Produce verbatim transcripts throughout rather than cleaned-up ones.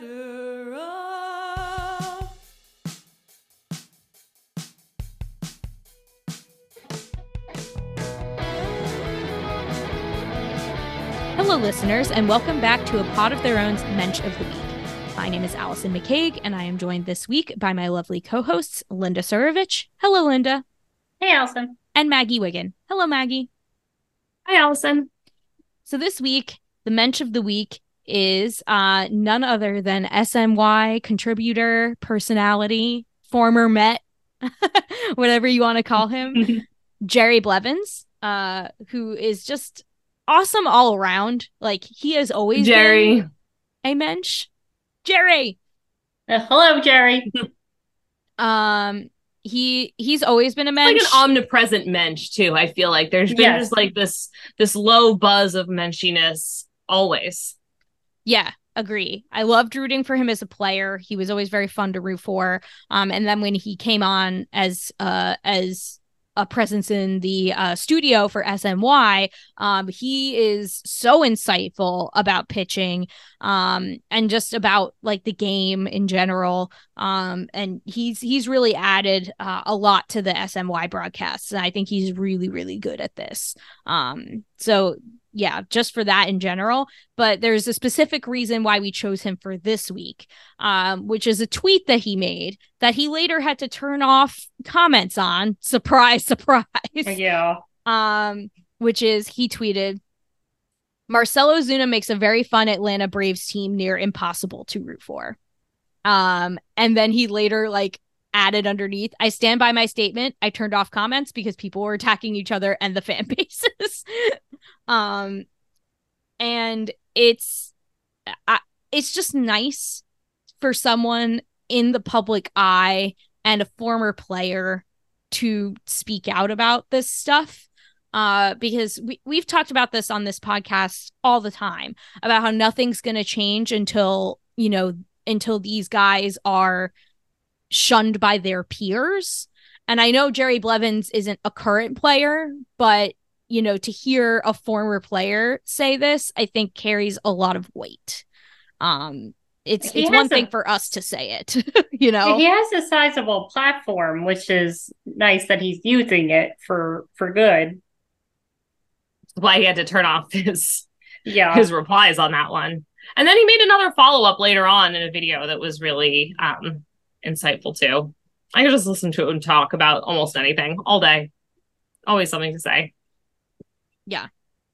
matter of. Hello, listeners, and welcome back to A Pod of Their Own's Mensch of the Week. My name is Allison McCague, and I am joined this week by my lovely co-hosts, Linda Surovich. Hello, Linda. Hey, Allison. And Maggie Wiggin. Hello, Maggie. Hi, Allison. So this week, the Mensch of the Week is uh, none other than S N Y contributor, personality, former Met, whatever you want to call him, Jerry Blevins, uh, who is just awesome all around. Like, he has always Jerry. been a mensch. Jerry! Uh, hello, Jerry. um... He he's always been a mensch. It's like an omnipresent mensch too. I feel like there's been yes. just like this this low buzz of menschiness always. Yeah, agree. I loved rooting for him as a player. He was always very fun to root for. Um, and then when he came on as uh as a presence in the uh, studio for S N Y, um, he is so insightful about pitching, um, and just about like the game in general. Um, and he's he's really added uh, a lot to the S N Y broadcasts, and I think he's really really good at this. Um, so yeah, just for that in general. But there's a specific reason why we chose him for this week, um, which is a tweet that he made that he later had to turn off comments on. Surprise, surprise. Yeah. Um, which is, he tweeted, "Marcell Ozuna makes a very fun Atlanta Braves team near impossible to root for." Um, and then he later like added underneath, "I stand by my statement. I turned off comments because people were attacking each other and the fan bases." um, and it's I, it's just nice for someone in the public eye and a former player to speak out about this stuff, uh, because we, we've talked about this on this podcast all the time about how nothing's going to change until, you know, until these guys are shunned by their peers. And I know Jerry Blevins isn't a current player, but, you know, to hear a former player say this, I think carries a lot of weight. Um, It's he it's one a, thing for us to say it, you know. He has a sizable platform, which is nice that he's using it for for good. That's why he had to turn off his yeah his replies on that one, and then he made another follow up later on in a video that was really um, insightful too. I could just listen to him talk about almost anything all day. Always something to say. Yeah,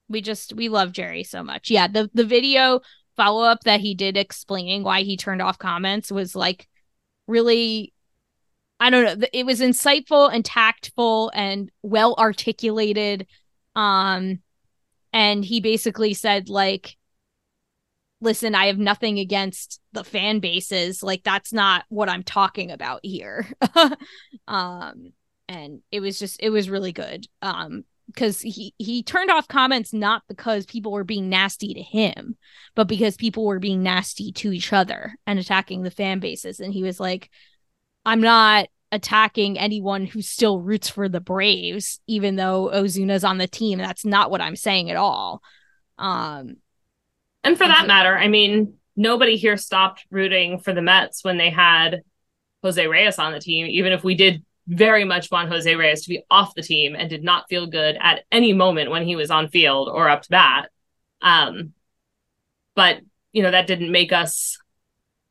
we just we love Jerry so much. Yeah, the the video follow-up that he did explaining why he turned off comments was like really, I don't know, it was insightful and tactful and well articulated, um and he basically said, like, listen, I have nothing against the fan bases, like that's not what I'm talking about here. um and it was just it was really good, um because he, he turned off comments not because people were being nasty to him, but because people were being nasty to each other and attacking the fan bases. And he was like, I'm not attacking anyone who still roots for the Braves, even though Ozuna's on the team. That's not what I'm saying at all. Um, and for and that he- matter, I mean, nobody here stopped rooting for the Mets when they had Jose Reyes on the team, even if we did very much want Jose Reyes to be off the team and did not feel good at any moment when he was on field or up to bat. Um, but, you know, that didn't make us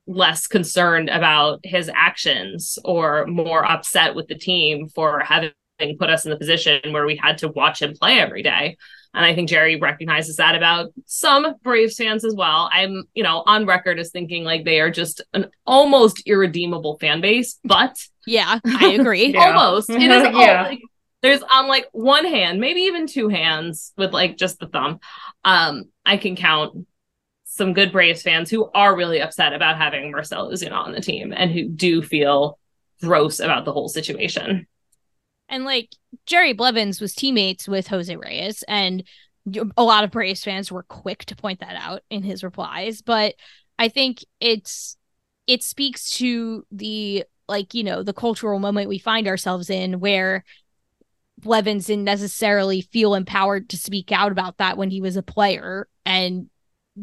less concerned about his actions or more upset with the team for having put us in the position where we had to watch him play every day. And I think Jerry recognizes that about some Braves fans as well. I'm, you know, on record as thinking like they are just an almost irredeemable fan base, but yeah, I agree. yeah. Almost. It is yeah. all, like, there's on like one hand, maybe even two hands with like just the thumb. Um, I can count some good Braves fans who are really upset about having Marcell Ozuna on the team and who do feel gross about the whole situation. And like, Jerry Blevins was teammates with Jose Reyes, and a lot of Braves fans were quick to point that out in his replies. But I think it's it speaks to the, like, you know, the cultural moment we find ourselves in, where Blevins didn't necessarily feel empowered to speak out about that when he was a player, and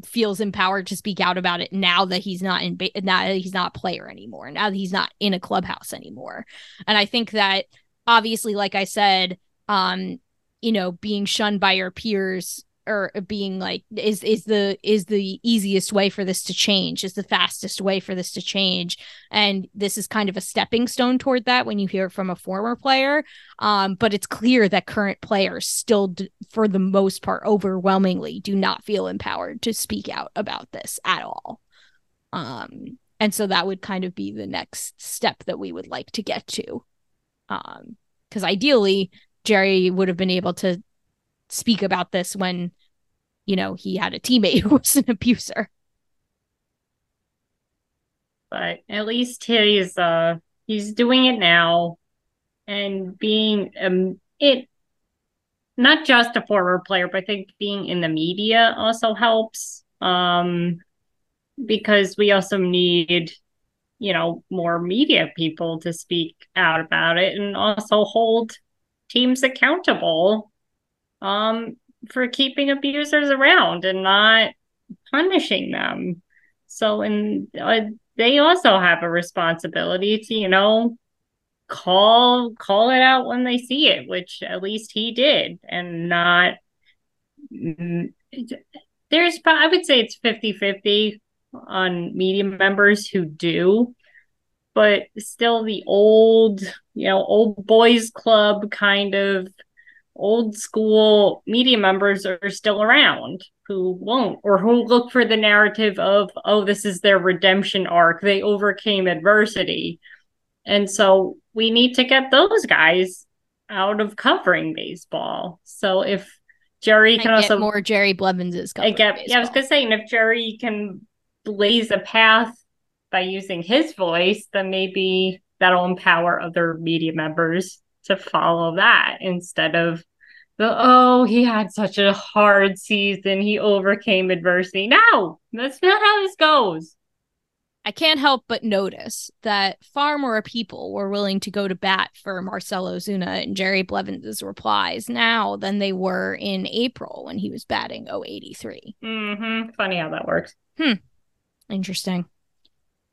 feels empowered to speak out about it now that he's not in ba- now that he's not a player anymore, now that he's not in a clubhouse anymore. And I think that obviously, like I said, um, you know, being shunned by your peers or being like is is the is the easiest way for this to change, is the fastest way for this to change. And this is kind of a stepping stone toward that when you hear it from a former player. Um, but it's clear that current players still, d- for the most part, overwhelmingly do not feel empowered to speak out about this at all. Um, and so that would kind of be the next step that we would like to get to. Um, because ideally, Jerry would have been able to speak about this when, you know, he had a teammate who was an abuser. But at least he's uh he's doing it now, and being um it not just a former player, but I think being in the media also helps, um because we also need, you know, more media people to speak out about it and also hold teams accountable um for keeping abusers around and not punishing them. So and uh, they also have a responsibility to, you know, call call it out when they see it, which at least he did. And not there's I would say it's fifty-fifty on media members who do, but still the old, you know, old boys club kind of old school media members are still around who won't, or who look for the narrative of, oh, this is their redemption arc, they overcame adversity. And so we need to get those guys out of covering baseball. So if Jerry can also get more Jerry Blevins's covering baseball. Yeah, I was gonna say, and if Jerry can blaze a path by using his voice, then maybe that'll empower other media members to follow that instead of the, oh, he had such a hard season, he overcame adversity. No, that's not how this goes. I can't help but notice that far more people were willing to go to bat for Marcell Ozuna and Jerry Blevins' replies now than they were in April when he was batting oh eighty-three. Mm-hmm. Funny how that works. Hmm. Interesting.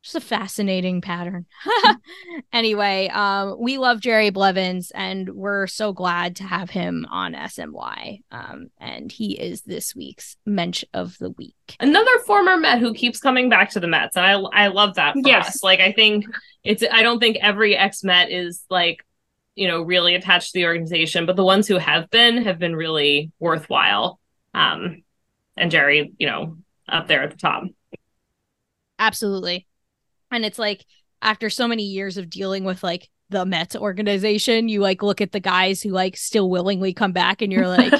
Just a fascinating pattern. Anyway, um, we love Jerry Blevins, and we're so glad to have him on S N Y. Um, and he is this week's Mensch of the Week. Another former Met who keeps coming back to the Mets, and I I love that for yes. us. Like, I think it's I don't think every ex-Met is, like, you know, really attached to the organization, but the ones who have been have been really worthwhile. Um, and Jerry, you know, up there at the top. Absolutely. And it's like, after so many years of dealing with, like, the Mets organization, you, like, look at the guys who, like, still willingly come back, and you're like,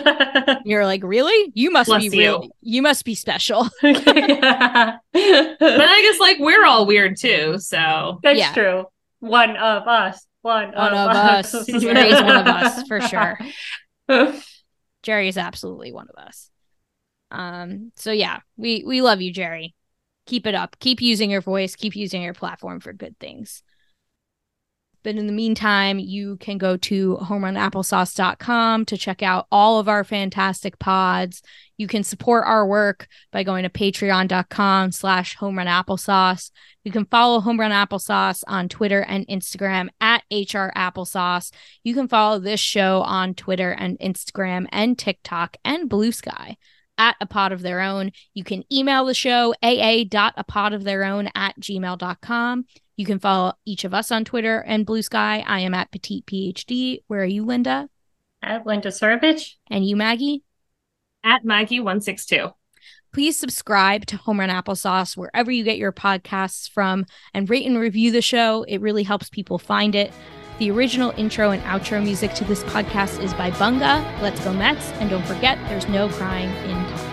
you're like, really? You must Bless be real. You. you must be special. Yeah. But I guess, like, we're all weird too. So that's yeah. true. One of us. One, one of, of us. us. Jerry's one of us for sure. Jerry is absolutely one of us. Um. So yeah, we we love you, Jerry. Keep it up. Keep using your voice. Keep using your platform for good things. But in the meantime, you can go to home run applesauce dot com to check out all of our fantastic pods. You can support our work by going to patreon dot com slash home run applesauce. You can follow Home Run Applesauce on Twitter and Instagram at H R Applesauce. You can follow this show on Twitter and Instagram and TikTok and Blue Sky at A Pod of Their Own. You can email the show a a dot a pod of their own at gmail dot com. You can follow each of us on Twitter and Blue Sky. I am at Petite P H D. Where are you, Linda? At Linda Surovich. And you, Maggie? At maggie one sixty-two. Please subscribe to Home Run Applesauce wherever you get your podcasts from, and rate and review the show. It really helps people find it. The original intro and outro music to this podcast is by Bunga. Let's go Mets, and don't forget, there's no crying in